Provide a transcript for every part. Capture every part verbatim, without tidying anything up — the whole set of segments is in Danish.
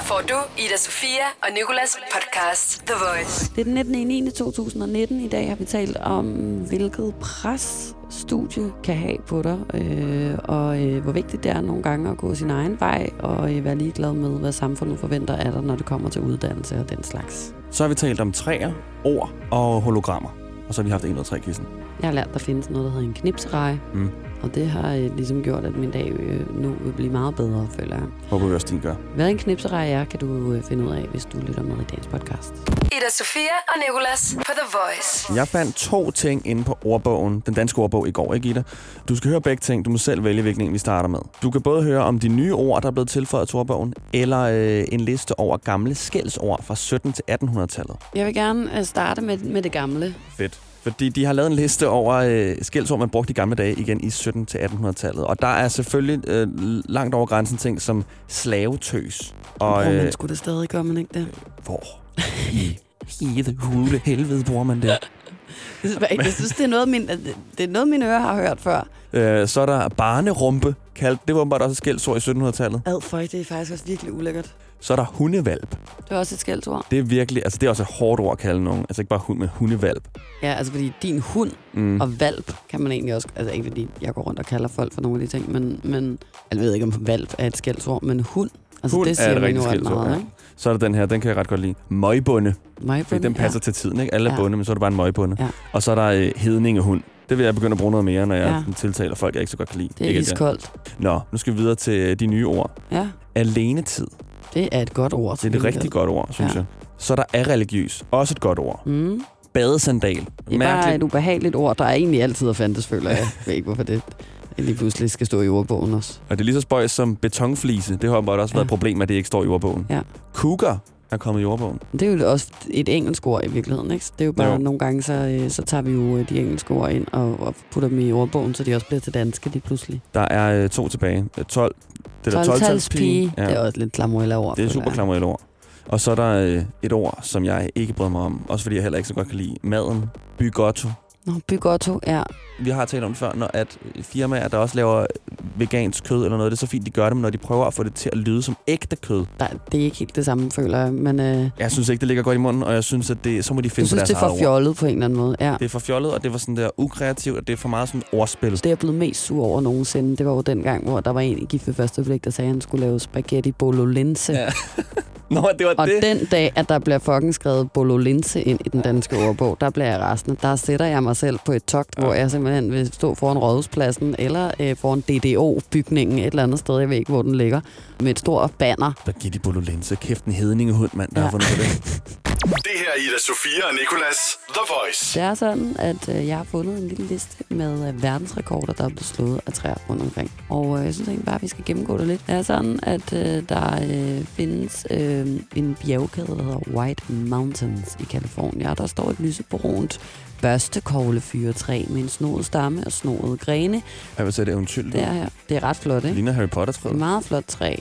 Her får du Ida Sofia og Nicolás podcast The Voice. Det er den nittende enogtyvende to tusind nitten. I dag har vi talt om, hvilket pres studie kan have på dig, øh, og øh, hvor vigtigt det er nogle gange at gå sin egen vej, og øh, være ligeglad med, hvad samfundet forventer af dig, når det kommer til uddannelse og den slags. Så har vi talt om træer, ord og hologrammer, og så har vi haft en ud af trækissen. Jeg har lært, at der findes noget, der hedder en knipsereje. Mm. Og det har øh, ligesom gjort, at min dag øh, nu vil blive meget bedre, føler jeg. Håber vi også, din gør. Hvad en knipsereje er, kan du øh, finde ud af, hvis du lytter med i dagens podcast. Ida Sofia og Nicolás på The Voice. Jeg fandt to ting inde på ordbogen, den danske ordbog i går, ikke Ida? Du skal høre begge ting. Du må selv vælge, hvilken en vi starter med. Du kan både høre om de nye ord, der er blevet tilføjet til ordbogen, eller øh, en liste over gamle skældsord fra sytten til atten hundrede-tallet. Jeg vil gerne øh, starte med, med det gamle. Fedt. Fordi de har lavet en liste over øh, skældsord, man brugte i gamle dage igen i sytten til atten hundrede-tallet. Og der er selvfølgelig øh, langt over grænsen ting som slavetøs. Og øh, man skulle det stadig gøre, man ikke det? Hvor i hede hule helvede bruger man det? Jeg synes, det er noget, min, det er noget, mine ører har hørt før. Øh, så er der barnerumpe kaldt. Det var bare også et skældsord i sytten hundrede-tallet. Ad for, det er faktisk også virkelig ulækkert. Så er der hundevalp. Det er også et skældsord. Det er virkelig, altså det er også et hårdt ord at kalde nogen. Altså ikke bare hund, men hundevalp. Ja, altså fordi din hund mm. og valp kan man egentlig også, altså ikke fordi jeg går rundt og kalder folk for nogle af de ting, men, men jeg ved ikke om valp er et skældsord, men hund. Altså hund det siger man jo ret meget, ja. Ikke? Så er der den her, den kan jeg ret godt lide. Møgbunde. Møgbunde, den passer ja. Til tiden, ikke? Alle er ja. Bunde, men så er det bare en møgbunde. Ja. Og så er der øh, hedningehund. Det vil jeg begynde at bruge noget mere, når jeg ja. Tiltaler folk, jeg ikke så godt kan lide. Det er ikke iskoldt. Nå, nu skal vi videre til de nye ord. Ja. Alenetid. Det er et godt ord. Det er et rigtig det. Godt ord, synes ja. Jeg. Så der er religiøs. Også et godt ord. Mm. Badesandal. Det er bare et ubehageligt ord, der er egentlig altid at fandtes, føler jeg. Jeg ved ikke, hvorfor det lige pludselig skal stå i ordbogen også. Og det er lige så spøjs som betonflise. Det har bare også ja. Været et problem, at det ikke står i ordbogen. Ja. Cougar er kommet i ordbogen. Det er jo også et engelsk ord i virkeligheden, ikke? Det er jo bare, jo. Nogle gange, så, så tager vi jo de engelske ord ind og, og putter dem i ordbogen, så de også bliver til danske lige pludselig. Der er to tilbage. tolv. Det er tolv-talspige. Ja. Det er også lidt klamorella-ord. Det er super klamorella-ord. Og så er der øh, et ord, som jeg ikke bryder mig om. Også fordi jeg heller ikke så godt kan lide. Maden. Bygotto. Nå, bygotto, ja. Vi har talt om det før, når at firmaer, der også laver vegansk kød eller noget, det er så fint, de gør det, men når de prøver at få det til at lyde som ægte kød. Nej, det er ikke helt det samme, føler jeg. Men, øh... jeg synes ikke, det ligger godt i munden, og jeg synes, at det, så må de finde på deres eget ord. Du synes, det er for fjollet på en eller anden måde, ja. Det er for fjollet, og det var sådan der ukreativt, og det er for meget sådan ordspil. Det er jeg blevet mest sur over nogensinde. Det var jo den gang, hvor der var en i Gift ved første blik, der sagde, at han skulle lave spaghetti bolognese. Ja. Nå, det var og det. Den dag, at der bliver fucking skrevet bolognese ind i den danske ordbog, der bliver jeg rasende. Der sætter jeg mig selv på et togt, ja. Hvor jeg simpelthen vil stå foran Rådhuspladsen, eller øh, foran D D O-bygningen, et eller andet sted, jeg ved ikke, hvor den ligger, med et stort banner. Hvad giver de bolognese? Kæft en hedningehund, mand, der ja. Har fundet på det. Det her er Ida Sofia og Nicolás, The Voice. Det er sådan, at øh, jeg har fundet en lille liste med øh, verdensrekorder, der er blevet slået af træer rundt omkring. Og øh, jeg synes egentlig bare, at vi skal gennemgå det lidt. Det er sådan, at øh, der øh, findes øh, en bjergkæde, der hedder White Mountains i Californien. Og der står et lysebrunt børstekoglefyretræ med en snoet stamme og snoede grene. Jeg vil sige, det er eventyrligt. Det er her. Det er ret flot, ikke? Ligner Harry Potter-træet. Meget flot træ.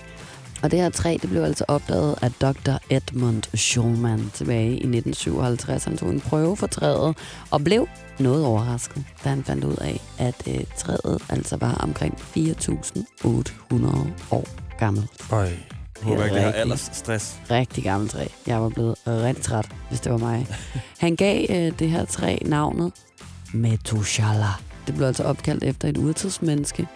Og det her træ, det blev altså opdaget af doktor Edmund Shulman tilbage i nitten syvoghalvtreds. Han tog en prøve for træet og blev noget overrasket, da han fandt ud af, at øh, træet altså var omkring fire tusind otte hundrede år gammelt. Øj. Jeg håber ikke, det har alders stress. Rigtig gammelt træ. Jeg var blevet rigtig træt, hvis det var mig. Han gav øh, det her træ navnet Methuselah. Det blev altså opkaldt efter et urtidsmenneske.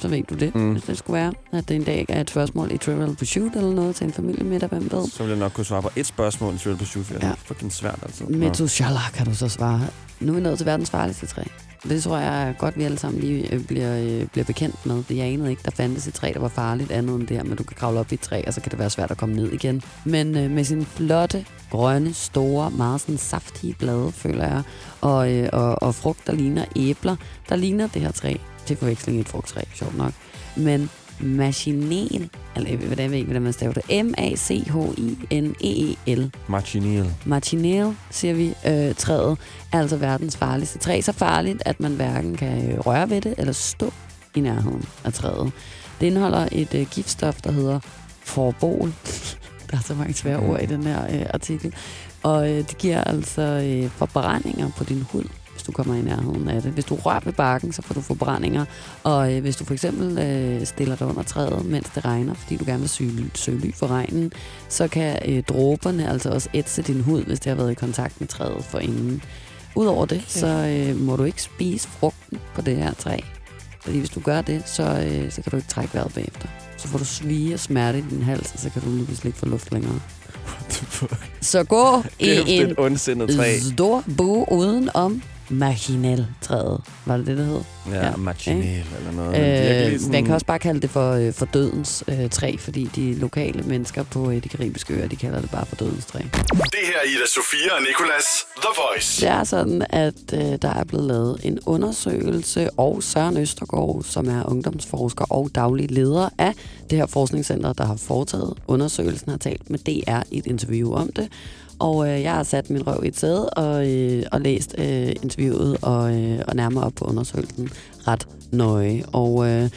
Så ved du det, mm. hvis det skulle være, at det en dag er et spørgsmål i Trivial Pursuit eller noget til en familiemiddag, hvem ved. Så vil jeg nok kunne svare på et spørgsmål i Trivial Pursuit, for ja. Det er fucking svært altså. Methuselah kan du så svare. Nu er vi nået til verdens farligste træ. Det tror jeg godt, vi alle sammen lige bliver, bliver bekendt med. Jeg anede ikke, der fandtes et træ, der var farligt andet end det her, men du kan kravle op i et træ, og så kan det være svært at komme ned igen. Men øh, med sine flotte, grønne, store, meget sådan saftige blade, føler jeg, og, øh, og, og frugt, der ligner æbler, der ligner det her træ. Til forveksling et frugttræ, sjovt nok. Men Manchineel, eller hvordan ved jeg ikke, hvordan man staver det? M A C H I N E E L. Manchineel. Manchineel, siger vi. Øh, træet er altså verdens farligste træ. Så farligt, at man hverken kan røre ved det eller stå i nærheden af træet. Det indeholder et øh, giftstof, der hedder forbol. Der er så mange svære ord i den her øh, artikel. Og øh, det giver altså øh, forbrændinger på din hud. hvis du kommer i nærheden af det. Hvis du rører ved barken, så får du forbrændinger. Og øh, hvis du for eksempel øh, stiller dig under træet, mens det regner, fordi du gerne vil søge, søge ly for regnen, så kan øh, dråberne altså også ætse din hud, hvis det har været i kontakt med træet forinden. Udover det, okay. så øh, må du ikke spise frugten på det her træ. Fordi hvis du gør det, så, øh, så kan du ikke trække vejret bagefter. Så får du svie og smerte i din hals, og så kan du lige pludselig ikke få luft længere. Så gå i en stor bue uden om Manchineel-træet. Var det det, der hed? Ja, ja. Manchineel eller noget. Øh, sådan... Man kan også bare kalde det for, øh, for dødens øh, træ, fordi de lokale mennesker på øh, de karibiske øer, de kalder det bare for dødens træ. Det her er Ida Sofia og Nicolás, The Voice. Det er sådan, at øh, der er blevet lavet en undersøgelse, og Søren Østergaard, som er ungdomsforsker og daglig leder af det her forskningscenter, der har foretaget undersøgelsen, har talt med D R i et interview om det. Og øh, jeg har sat min røv i et sæde og, øh, og læst øh, interviewet og, øh, og nærmere op på undersøgelsen ret nøje. Og øh,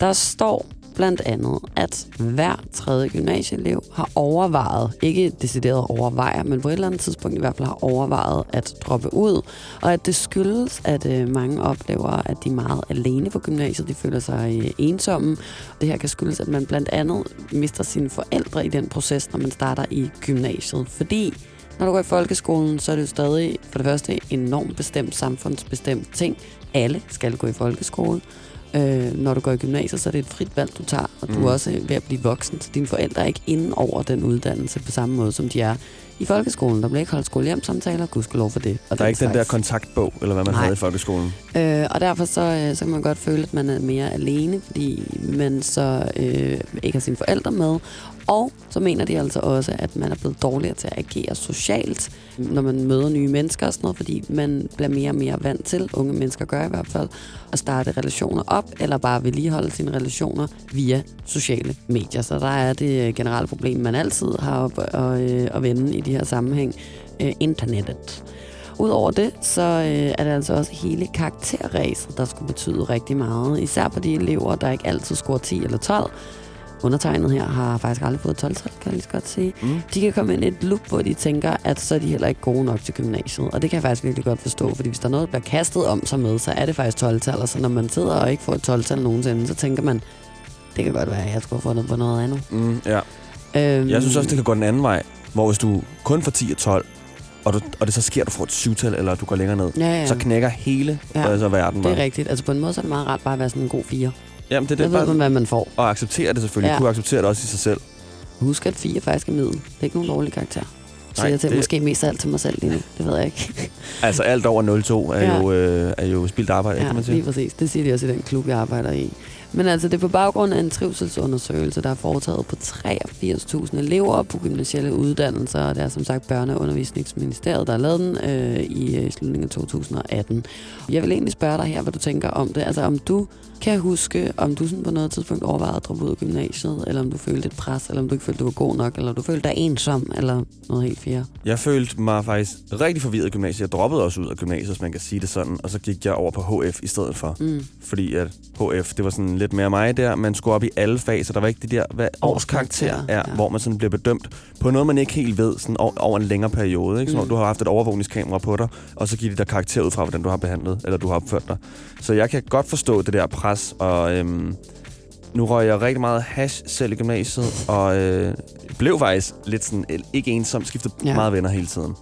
der står blandt andet, at hver tredje gymnasieelev har overvejet, ikke decideret overvejer, men på et eller andet tidspunkt i hvert fald har overvejet at droppe ud. Og at det skyldes, at øh, mange oplever, at de er meget alene på gymnasiet, de føler sig øh, ensomme. Det her kan skyldes, at man blandt andet mister sine forældre i den proces, når man starter i gymnasiet. Fordi når du går i folkeskolen, så er det jo stadig for det første enormt bestemt, samfundsbestemt ting. Alle skal gå i folkeskole. Øh, når du går i gymnasiet, så er det et frit valg, du tager, og mm. du er også ved at blive voksen, så dine forældre er ikke inde over den uddannelse på samme måde, som de er i folkeskolen. Der bliver ikke holdt skolehjemsamtaler, gudskelov for det. Og der er ikke slags. Den der kontaktbog, eller hvad man Nej. havde i folkeskolen. Øh, og derfor så, så kan man godt føle, at man er mere alene, fordi man så øh, ikke har sine forældre med. Og så mener de altså også, at man er blevet dårligere til at agere socialt, når man møder nye mennesker og sådan noget, fordi man bliver mere og mere vant til, unge mennesker gør i hvert fald, at starte relationer op, eller bare vedligeholde sine relationer via sociale medier. Så der er det generelle problem, man altid har op og, øh, at vende i de her sammenhæng, øh, internettet. Udover det, så øh, er det altså også hele karakterræset, der skulle betyde rigtig meget, især for de elever, der ikke altid scorer ti eller tolv. Undertegnet her har faktisk aldrig fået tolv-tal, kan jeg lige godt sige. Mm. De kan komme ind i et loop, hvor de tænker, at så er de heller ikke gode nok til gymnasiet. Og det kan jeg faktisk virkelig godt forstå, fordi hvis der er noget, der bliver kastet om sig med, så er det faktisk tolv-tal. Og så når man sidder og ikke får et tolv-tal nogensinde, så tænker man, det kan godt være, at jeg skulle have fundet på noget andet. Mm, ja. øhm, jeg synes også, det kan gå den anden vej, hvor hvis du kun får ti og tolv, Og, du, og det så sker, at du får et syvtal, eller du går længere ned, ja, ja. så knækker hele ja, altså, verden. Det er bare. rigtigt. Altså på en måde så er det meget rart bare at være sådan en god fire. Jamen, det er det. Ved man, hvad man får. Og acceptere det selvfølgelig. Ja. Kunne acceptere det også i sig selv. Husk, at fire faktisk er middel. Det er ikke nogen dårlig karakter. Så Nej, jeg til det... måske mest alt til mig selv lige nu. Det ved jeg ikke. Altså alt over nul komma to er, ja. jo, øh, er jo spildt arbejde, ja, kan man sige. Ja, lige præcis. Det siger de også i den klub, jeg arbejder i. Men altså, det er på baggrund af en trivselsundersøgelse, der er foretaget på treogfirs tusind elever på gymnasielle uddannelser, og det er som sagt Børne- og Undervisningsministeriet, der har lavet den øh, i slutningen af to tusind og atten. Jeg vil egentlig spørge dig her, hvad du tænker om det. Altså, om du kan huske, om du sådan på noget tidspunkt overvejede at droppe ud af gymnasiet, eller om du følte et pres, eller om du ikke følte, du var god nok, eller du følte dig ensom, eller noget helt fjerde. Jeg følte mig faktisk rigtig forvirret i gymnasiet. Jeg droppede også ud af gymnasiet, hvis man kan sige det sådan, og så gik jeg over på H F i stedet for. Mm. Fordi at H F, det var sådan lidt mere mig der. Man skulle op i alle fag, så der var ikke det der hvad, årskarakter, ja, ja. hvor man sådan bliver bedømt på noget, man ikke helt ved sådan over en længere periode. Ikke? Så mm. du har haft et overvågningskamera på dig, og så giver det der karakter ud fra, hvordan du har behandlet, eller du har opført dig. Så jeg kan godt forstå det der pres, og øhm, nu røg jeg rigtig meget hash selv i gymnasiet, og øh, blev faktisk lidt sådan, ikke ensom, skiftede ja. meget venner hele tiden.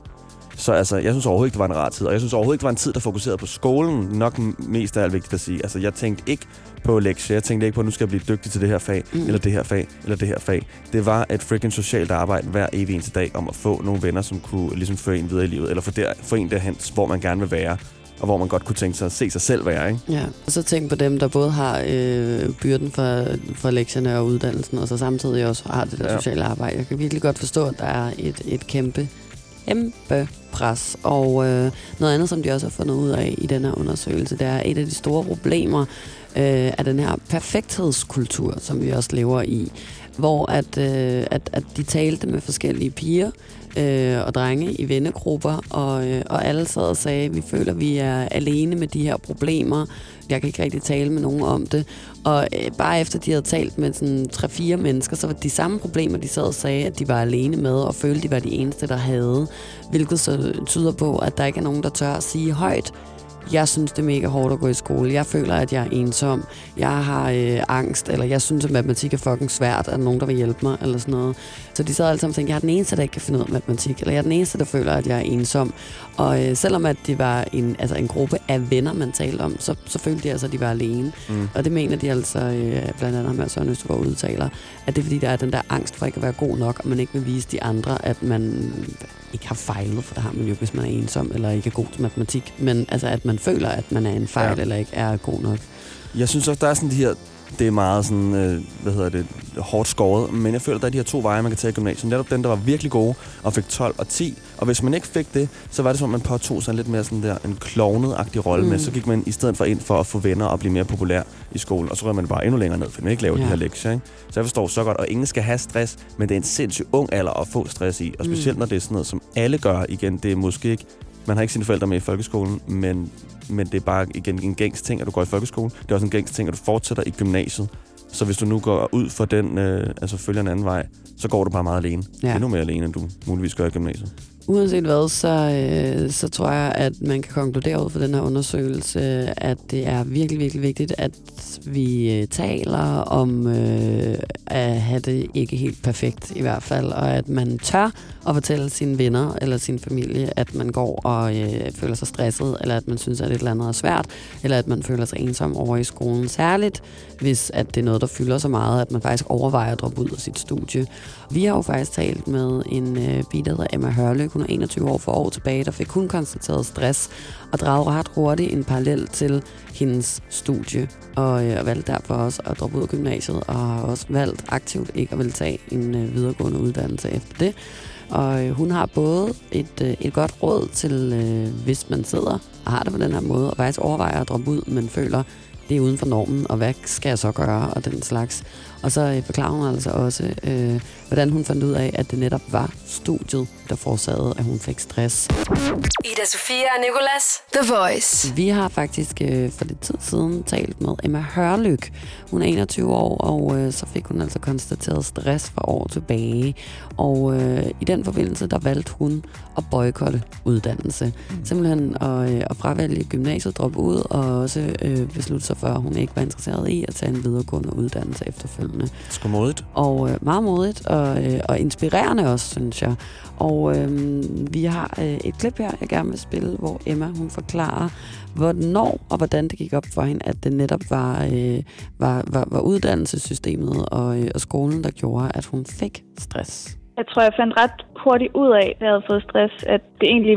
Så altså, jeg synes overhovedet ikke, det var en rar tid. Og jeg synes overhovedet ikke, det var en tid, der fokuserede på skolen. Nok mest af alt vigtigt at sige. Altså, jeg tænkte ikke på lektier. Jeg tænkte ikke på, at nu skal jeg blive dygtig til det her fag, mm. eller det her fag, eller det her fag. Det var et freaking socialt arbejde hver evig eneste dag om at få nogle venner, som kunne ligesom føre en videre i livet. Eller få, der, få en derhen, hvor man gerne vil være. Og hvor man godt kunne tænke sig at se sig selv være, ikke? Ja, og så tænk på dem, der både har øh, byrden for, for lektierne og uddannelsen, og så samtidig også har det der ja. sociale arbejde. Jeg kan virkelig godt forstå, at der er et, et kæmpe... kæmpe pres. Og øh, noget andet, som de også har fundet ud af i den her undersøgelse, det er et af de store problemer øh, af den her perfekthedskultur, som vi også lever i, hvor at, øh, at, at de talte med forskellige piger øh, og drenge i vennegrupper, og, øh, og alle sad og sagde, vi føler, vi er alene med de her problemer, jeg kan ikke rigtig tale med nogen om det. Og øh, bare efter de havde talt med sådan tre-fire mennesker, så var de samme problemer, de sad og sagde, at de var alene med, og følte, de var de eneste, der havde. Hvilket så tyder på, at der ikke er nogen, der tør at sige højt, jeg synes, det er mega hårdt at gå i skole. Jeg føler, at jeg er ensom. Jeg har øh, angst, eller jeg synes, at matematik er fucking svært. Er der nogen, der vil hjælpe mig, eller sådan noget. Så de sad alle sammen og tænkte, jeg er den eneste, der ikke kan finde ud af matematik, eller jeg er den eneste, der føler, at jeg er ensom. Og øh, selvom at det var en, altså en gruppe af venner, man talte om, så, så følte de altså, at de var alene. Mm. Og det mener de altså, øh, blandt andet med Søren Østergaard udtaler, at det er fordi, der er den der angst for ikke at være god nok, og man ikke vil vise de andre, at man ikke har fejlet, for det har man jo, hvis man er ensom, eller ikke er god til matematik, men altså, at man føler, at man er en fejl, ja, eller ikke er god nok. Jeg synes også, der er sådan de her, det er meget sådan, øh, hvad hedder det, hårdt skåret, men jeg føler, der er de her to veje, man kan tage i gymnasiet. Netop den, der var virkelig gode, og fik tolv og ti, og hvis man ikke fik det, så var det som, man påtog sig lidt mere sådan der, en klovnet-agtig rolle, mm. men så gik man i stedet for ind for at få venner og blive mere populær i skolen, og så rører man bare endnu længere ned, for man ikke laver ja. de her lektier, ikke? Så jeg forstår så godt, og ingen skal have stress, men det er en sindssygt ung alder at få stress i, og specielt mm. når det er sådan noget, som alle gør igen, det er måske ikke. Man har ikke sine forældre med i folkeskolen, men, men det er bare igen en gængs ting, at du går i folkeskolen. Det er også en gængs ting, at du fortsætter i gymnasiet. Så hvis du nu går ud for den, øh, altså følger en anden vej, så går du bare meget alene. Ja. Endnu mere alene, end du muligvis gør i gymnasiet. Uanset hvad, så, øh, så tror jeg, at man kan konkludere ud fra den her undersøgelse, at det er virkelig, virkelig vigtigt, at vi taler om øh, at have det ikke helt perfekt i hvert fald, og at man tør at fortælle sine venner eller sin familie, at man går og øh, føler sig stresset, eller at man synes, at et eller andet er svært, eller at man føler sig ensom over i skolen. Særligt, hvis at det er noget, der fylder så meget, at man faktisk overvejer at droppe ud af sit studie. Vi har jo faktisk talt med en øh, pige, der hedder Emma Hørløk. Hun er enogtyve år for år tilbage, der fik hun konstateret stress og dragede ret hurtigt en parallel til hendes studie, og, øh, og valgte derfor også at droppe ud af gymnasiet, og har også valgt aktivt ikke at ville tage en øh, videregående uddannelse efter det. Og øh, hun har både et, øh, et godt råd til, øh, hvis man sidder og har det på den her måde, og faktisk overvejer at droppe ud, men føler, det er uden for normen, og hvad skal jeg så gøre, og den slags. Og så øh, forklarer hun altså også, øh, hvordan hun fandt ud af, at det netop var studiet, der forårsagede, at hun fik stress. Ida Sofia og Nicolás, The Voice. Vi har faktisk øh, for lidt tid siden talt med Emma Hørløk. Hun er enogtyve år, og øh, så fik hun altså konstateret stress for år tilbage. Og øh, i den forbindelse, der valgte hun at boykotte uddannelse. Mm. Simpelthen at, øh, at fravælge gymnasiet, droppe ud, og også øh, beslutte sig for, at hun ikke var interesseret i at tage en videregående uddannelse efterfølgende. Sgu modigt. Og øh, meget modigt, og, øh, og inspirerende også, synes jeg. Og øh, vi har øh, et klip her, jeg gerne vil spille, hvor Emma hun forklarer, hvornår og hvordan det gik op for hende, at det netop var, øh, var, var, var uddannelsessystemet og, øh, og skolen, der gjorde, at hun fik stress. Jeg tror, jeg fandt ret hurtigt ud af, at jeg havde fået stress, at det egentlig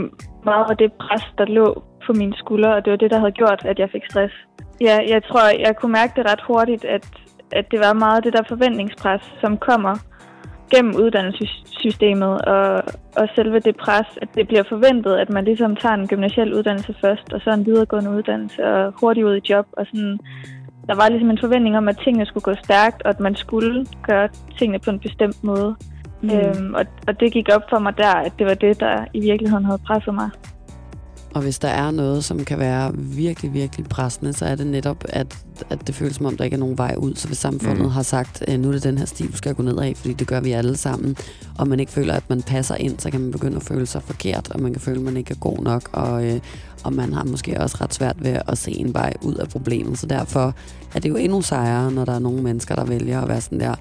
meget var det pres, der lå på mine skuldre, og det var det, der havde gjort, at jeg fik stress. Ja, jeg tror, jeg kunne mærke det ret hurtigt, at, at det var meget det der forventningspres, som kommer gennem uddannelsessystemet, og, og selve det pres, at det bliver forventet, at man ligesom tager en gymnasial uddannelse først, og så en videregående uddannelse, og hurtigt ud i job, og sådan. Der var ligesom en forventning om, at tingene skulle gå stærkt, og at man skulle gøre tingene på en bestemt måde. Mm. Øhm, og, og det gik op for mig der, at det var det, der i virkeligheden havde presset mig. Og hvis der er noget, som kan være virkelig, virkelig pressende, så er det netop, at, at det føles som om, der ikke er nogen vej ud. Så hvis samfundet mm. har sagt, nu er det den her sti, du skal gå ned af, fordi det gør vi alle sammen, og man ikke føler, at man passer ind, så kan man begynde at føle sig forkert, og man kan føle, at man ikke er god nok, og, øh, og man har måske også ret svært ved at se en vej ud af problemet. Så derfor er det jo endnu sejere, når der er nogle mennesker, der vælger at være sådan der,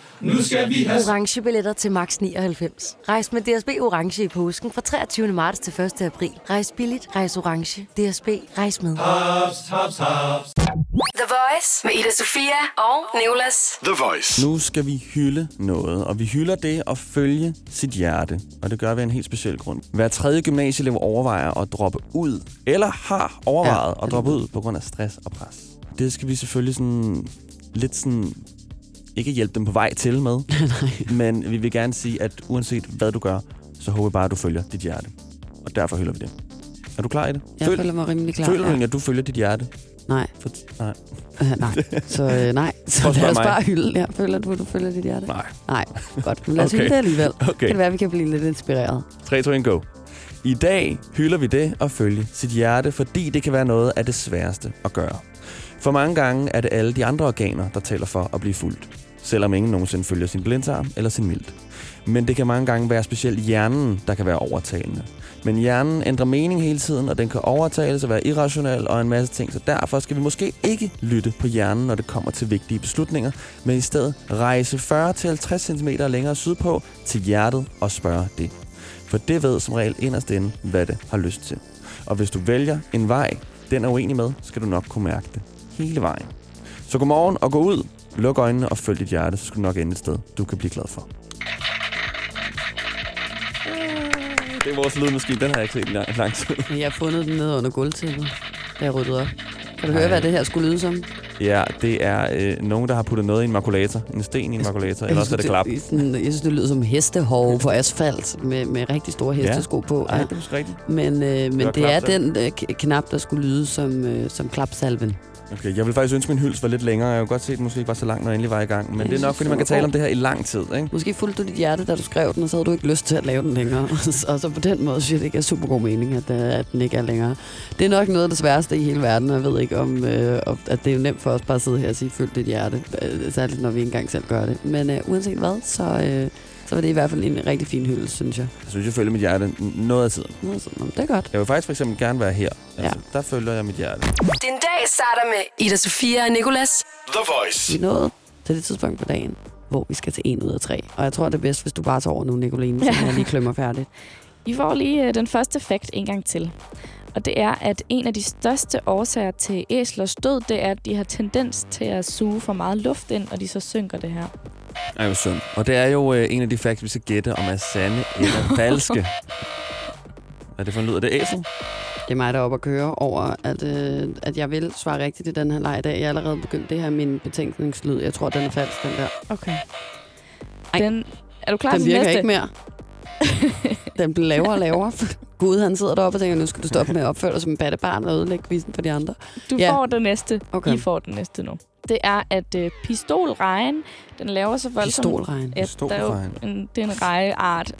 Nu skal vi have orange billetter til max nioghalvfems. Rejs med D S B Orange i påsken fra treogtyvende marts til første april. Rejs billigt, rejs orange. D S B, rejs med. Hops, hops, hops. The Voice med Ida Sofia og Nicolás. The Voice. Nu skal vi hylde noget, og vi hylder det at følge sit hjerte. Og det gør vi af en helt speciel grund. Hver tredje gymnasieelev overvejer at droppe ud, eller har overvejet ja, at droppe ud på grund af stress og pres. Det skal vi selvfølgelig sådan lidt sådan... ikke hjælpe dem på vej til med, men vi vil gerne sige, at uanset hvad du gør, så håber jeg bare, at du følger dit hjerte. Og derfor hylder vi det. Er du klar i det? Jeg Føl- føler mig rimelig klar. Føler du, ja. At du følger dit hjerte? Nej. For t- nej. Uh, nej. Så øh, nej. Så lad os mig. bare hylde. Jeg føler, at du, du følger dit hjerte. Nej. Nej. Godt. Men lad os okay. hylde det alligevel. Okay. Kan det være, at vi kan blive lidt inspireret. tre, to, et, go. I dag hylder vi det at følge sit hjerte, fordi det kan være noget af det sværeste at gøre. For mange gange er det alle de andre organer, der taler for at blive fuldt, selvom ingen nogensinde følger sin blindtarm eller sin milt. Men det kan mange gange være specielt hjernen, der kan være overtalende. Men hjernen ændrer mening hele tiden, og den kan overtales og være irrationel og en masse ting, så derfor skal vi måske ikke lytte på hjernen, når det kommer til vigtige beslutninger, men i stedet rejse fyrre til halvtreds centimeter længere sydpå til hjertet og spørge det. For det ved som regel inderst inde, hvad det har lyst til. Og hvis du vælger en vej, den er uenig med, skal du nok kunne mærke det. Hele vejen. Så god morgen og gå ud, luk øjnene og følg dit hjerte, så skal du nok ende et sted, du kan blive glad for. Det er vores lydmaskine, den har jeg ikke set i lang tid. Jeg har fundet den nede under gulvtæppet, da jeg ryddede op. Kan du Ej. høre, hvad det her skulle lyde som? Ja, det er øh, nogen, der har puttet noget i en makulator. En sten i en makulator, eller også er det klap. Jeg synes, det lyder som hestehove på asfalt med, med rigtig store hestesko ja. på. Ja, Ej, det er rigtigt. Men, øh, men det, det er den øh, knap, der skulle lyde som, øh, som klapsalven. Okay, jeg vil faktisk ønske, min hyldest var lidt længere. Jeg har jo godt set, at den måske ikke var så langt, når jeg endelig var i gang. Men jeg det er nok, fordi man kan tale om det her i lang tid, ikke? Måske fulgte du dit hjerte, da du skrev den, og så havde du ikke lyst til at lave den længere. Og så på den måde synes jeg, det ikke er super god mening, at, at den ikke er længere. Det er nok noget af det sværeste i hele verden, og jeg ved ikke om, øh, at det er nemt for os bare at sidde her og sige, følg dit hjerte. Særligt, når vi ikke engang selv gør det. Men øh, uanset hvad, så... Øh, så var det i hvert fald en rigtig fin hyldest, synes jeg. Jeg synes, jeg følger mit hjerte noget af tiden. Noget af tiden. Det er godt. Jeg vil faktisk for eksempel gerne være her. Altså, ja. Der følger jeg mit hjerte. Den dag starter med Ida Sofia og Nicolás. The Voice. Vi nåede til det tidspunkt på dagen, hvor vi skal til en ud af tre. Og jeg tror, det er bedst, hvis du bare tager over nu, Nicoline, så jeg lige klømmer færdigt. I får lige den første fact en gang til. Og det er, at en af de største årsager til æslers død, det er, at de har tendens til at suge for meget luft ind, og de så synker det her. Det er jo synd. Og det er jo øh, en af de facts, vi skal gætte, om er sande eller falske. Hvad er det for en lyd? Er det æsel? Det er mig, der er oppe at køre over, at, øh, at jeg vil svare rigtigt i den her leg i dag. Jeg er allerede begyndt det her min betænkningslyd. Jeg tror, den er falsk, den der. Okay. Den, er du klar til næste? Den virker ikke mere. Den bliver lavere og lavere. Gud, han sidder deroppe og tænker, nu skal du stoppe med at opføre dig som en battebarn og ødelægge quizzen for de andre. Du ja. får den næste. Okay. I får den næste nu. Det er, at øh, pistolrejen, den laver så voldsomt... Pistolrejen? Ja, pistolrejen. En, det er en rejeart.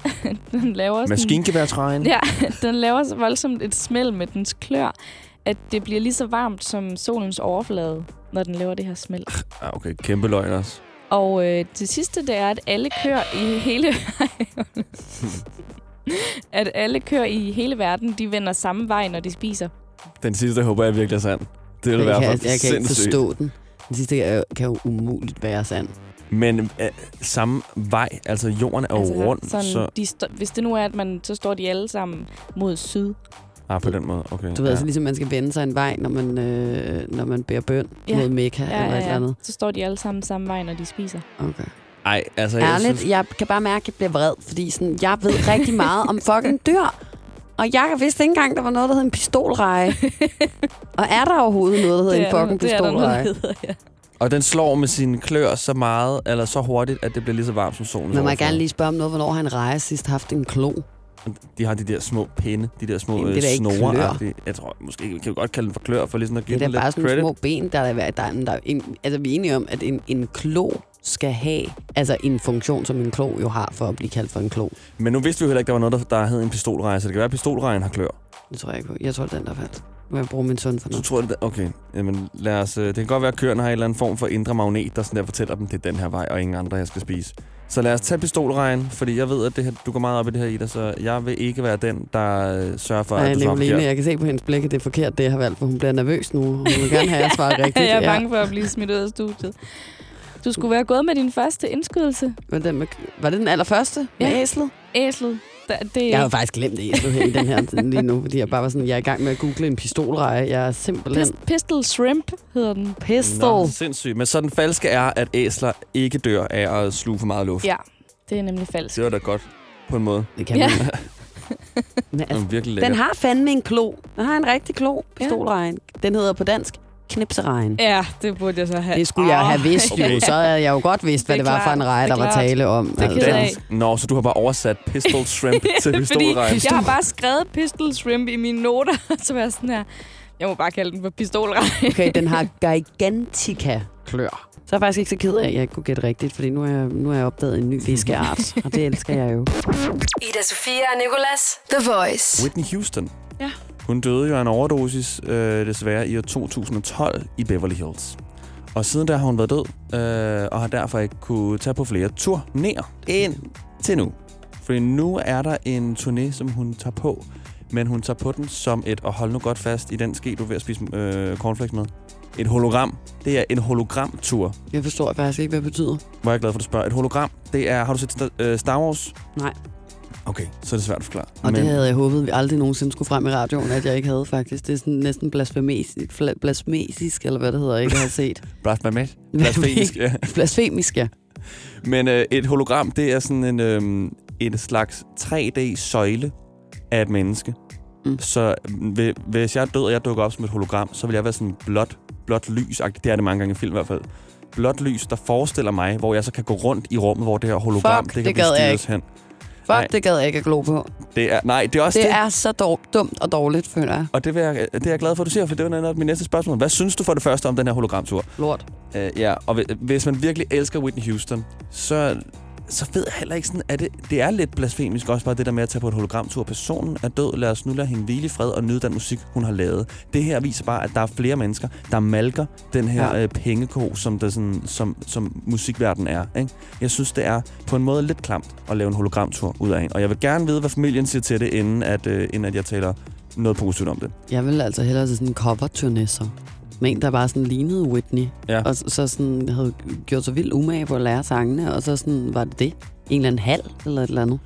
Den laver maskingeværsrejen? Ja, den laver så voldsomt et smæld med dens klør, at det bliver lige så varmt som solens overflade, når den laver det her smæld. Ah, okay. Kæmpe løgn også. Og øh, det sidste, det er, at alle køer i hele... at alle køer i hele verden, de vender samme vej, når de spiser. Den sidste håber jeg virkelig er sand. Det vil være for sindssygt. Jeg kan ikke forstå den. Den sidste kan jo umuligt være sand. Men øh, samme vej, altså jorden er altså, rundt. Sådan, så... de st- hvis det nu er, at man, så står de alle sammen mod syd. Ah, på den måde, okay. Du ved, ja. altså ligesom man skal vende sig en vej, når man, øh, når man bærer bøn ja. mod Mekka ja, ja, ja. eller et eller andet. Så står de alle sammen samme vej, når de spiser. Okay. Ej, altså... Jeg, Ærligt, synes... jeg kan bare mærke, at jeg bliver vred, fordi sådan, jeg ved rigtig meget om fucking dyr. Og jeg vidste ikke engang, der var noget, der hed en pistolreje. Og er der overhovedet noget, der hed en fucking pistolreje? Ja. Og den slår med sine klør så meget, eller så hurtigt, at det bliver lige så varmt som solen. Men man kan gerne lige spørge om noget, hvornår har en reje sidst haft en klo? De har de der små pinde, de der små øh, snoreagtige. Jeg tror måske kan vi godt kalde den for klør, for lige sådan at give det den lidt credit. Det er bare sådan små ben, der er der, der, der en, altså vi er enige om, at en, en klo skal have altså en funktion, som en klo jo har for at blive kaldt for en klo. Men nu vidste vi jo heller ikke, der var noget, der, der hed en pistolreje, så det kan være, at pistolrejen har klør. Det tror jeg ikke på. Jeg tror, den der faldt. Må jeg bruge min søn for noget? Så tror jeg, okay. Jamen, lad os, det kan godt være, at køerne har en eller anden form for indre magnet, der sådan der fortæller dem, det er den her vej, og ingen andre her skal spise. Så lad os tage pistolrejen, fordi jeg ved, at det her, du går meget op i det her, Ida, så jeg vil ikke være den, der sørger for, ej, at du svarer forkert. Jeg kan se på hendes blik, at det er forkert, det jeg har valgt, for hun bliver nervøs nu. Hun vil gerne have, at jeg svarer rigtigt. Jeg er bange for at blive smidt ud af studiet. Du skulle være gået med din første indskydelse. Var det den, var det den allerførste? Med ja. æslet? Æslet. Da, det... Jeg har faktisk glemt æslet her i den her lige nu, fordi jeg bare var sådan, jeg er i gang med at google en pistolreje. Jeg er simpelthen... Pist- Pistol Shrimp hedder den. Pistol. Nå, sindssygt. Men så den falske er, at æsler ikke dør af at sluge for meget luft. Ja, det er nemlig falsk. Det var da godt, på en måde. Det kan ja. man. Men altså, den, virkelig den har fandme en klo. Den har en rigtig klo, pistolrejen. Ja. Den hedder på dansk knipserejen. Ja, det burde jeg så have. Det skulle oh, jeg have vidst okay. jo. Så havde jeg jo godt vidst, hvad det, det var for en reje, der var tale om. Altså. Nå, så du har bare oversat pistol shrimp til pistolrejen. Jeg har bare skrevet pistol shrimp i mine noter, så var jeg sådan her, jeg må bare kalde den for pistolrejen. Okay, den har gigantica-klør. Så er jeg faktisk ikke så ked af, at jeg ikke kunne gætte rigtigt, fordi nu har jeg, nu har jeg opdaget en ny fiskeart, og det elsker jeg jo. Ida Sofia og Nicolás, The Voice. Whitney Houston. Ja. Hun døde jo af en overdosis, øh, desværre, i år to tusind og tolv i Beverly Hills. Og siden der har hun været død, øh, og har derfor ikke kunne tage på flere turnéer ind til nu. Fordi nu er der en turné, som hun tager på, men hun tager på den som et, og hold nu godt fast i den ske, du er ved at spise øh, cornflakes med. Et hologram. Det er en hologramtur. Jeg forstår faktisk ikke, hvad det betyder. Var jeg glad for, at du spørger. Et hologram, det er, har du set st- Star Wars? Nej. Okay, så er det svært at forklare. Og men... det havde jeg håbet, vi aldrig nogensinde skulle frem i radioen, at jeg ikke havde faktisk. Det er sådan næsten blasfemisk, blasfemisk eller hvad det hedder, jeg ikke har set. Blasfemisk? Blasfemisk, ja. Blasfemisk, ja. Men øh, et hologram, det er sådan en, øh, en slags tre D-søjle af et menneske. Mm. Så øh, hvis jeg er død, og jeg dukker op som et hologram, så vil jeg være sådan blåt, blåt lysagtigt. Det er det mange gange i film i hvert fald. Blåt lys, der forestiller mig, hvor jeg så kan gå rundt i rummet, hvor det her hologram, fuck, det kan blive styret hen. Fuck, nej. Det gad jeg ikke at glo på. Det er, nej, det er også det. Det er så dår, dumt og dårligt, føler jeg. Og det, vil jeg, det er jeg glad for, at du siger, for det var min næste spørgsmål. Hvad synes du for det første om den her hologramtur? Lort. Øh, ja, og hvis man virkelig elsker Whitney Houston, så, så ved jeg heller ikke sådan, at det, det er lidt blasfemisk også bare det der med at tage på et hologramtur. Personen er død, lad os nu lade hende hvile i fred og nyde den musik, hun har lavet. Det her viser bare, at der er flere mennesker, der malker den her ja. øh, pengeko, som, der sådan, som, som musikverden er. Ikke? Jeg synes, det er på en måde lidt klamt at lave en hologramtur ud af en. Og jeg vil gerne vide, hvad familien siger til det, inden at, øh, inden at jeg taler noget positivt om det. Jeg vil altså hellere til sådan en cover-turné, så. med en, der bare sådan lignede Whitney, ja. Og så sådan havde gjort så vildt umage på at lære sangene, og så sådan var det det. En eller anden halv, eller et eller andet.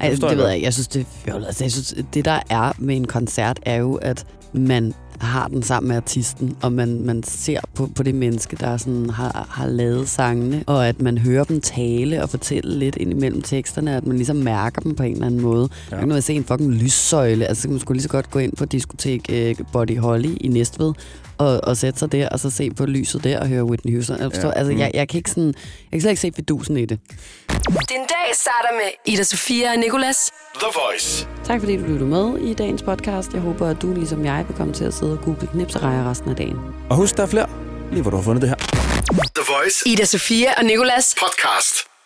Ej, det, det jeg ved jeg. Jeg synes, det fjollet. Altså, jeg synes, det der er med en koncert, er jo, at man har den sammen med artisten, og man, man ser på, på det menneske, der sådan har, har lavet sangene, og at man hører dem tale og fortælle lidt ind imellem teksterne, at man ligesom mærker dem på en eller anden måde. Ja. Man kan jo se en fucking lyssøjle, altså så kan man sgu lige så godt gå ind på Diskotek Body Holly i Næstved, og, og sætte sig der, og så se på lyset der, og høre Whitney Houston. Jeg forstår, ja. Altså, jeg, jeg kan ikke sådan, jeg kan slet ikke se fidusen i det. Den dag starter med Ida Sofia og Nicolás. The Voice. Tak fordi du lyttede med i dagens podcast. Jeg håber, at du, ligesom jeg, vil komme til at sidde og google knipserejer resten af dagen. Og husk, der er flere, lige hvor du har fundet det her. The Voice. Ida Sofia og Nicolás. Podcast.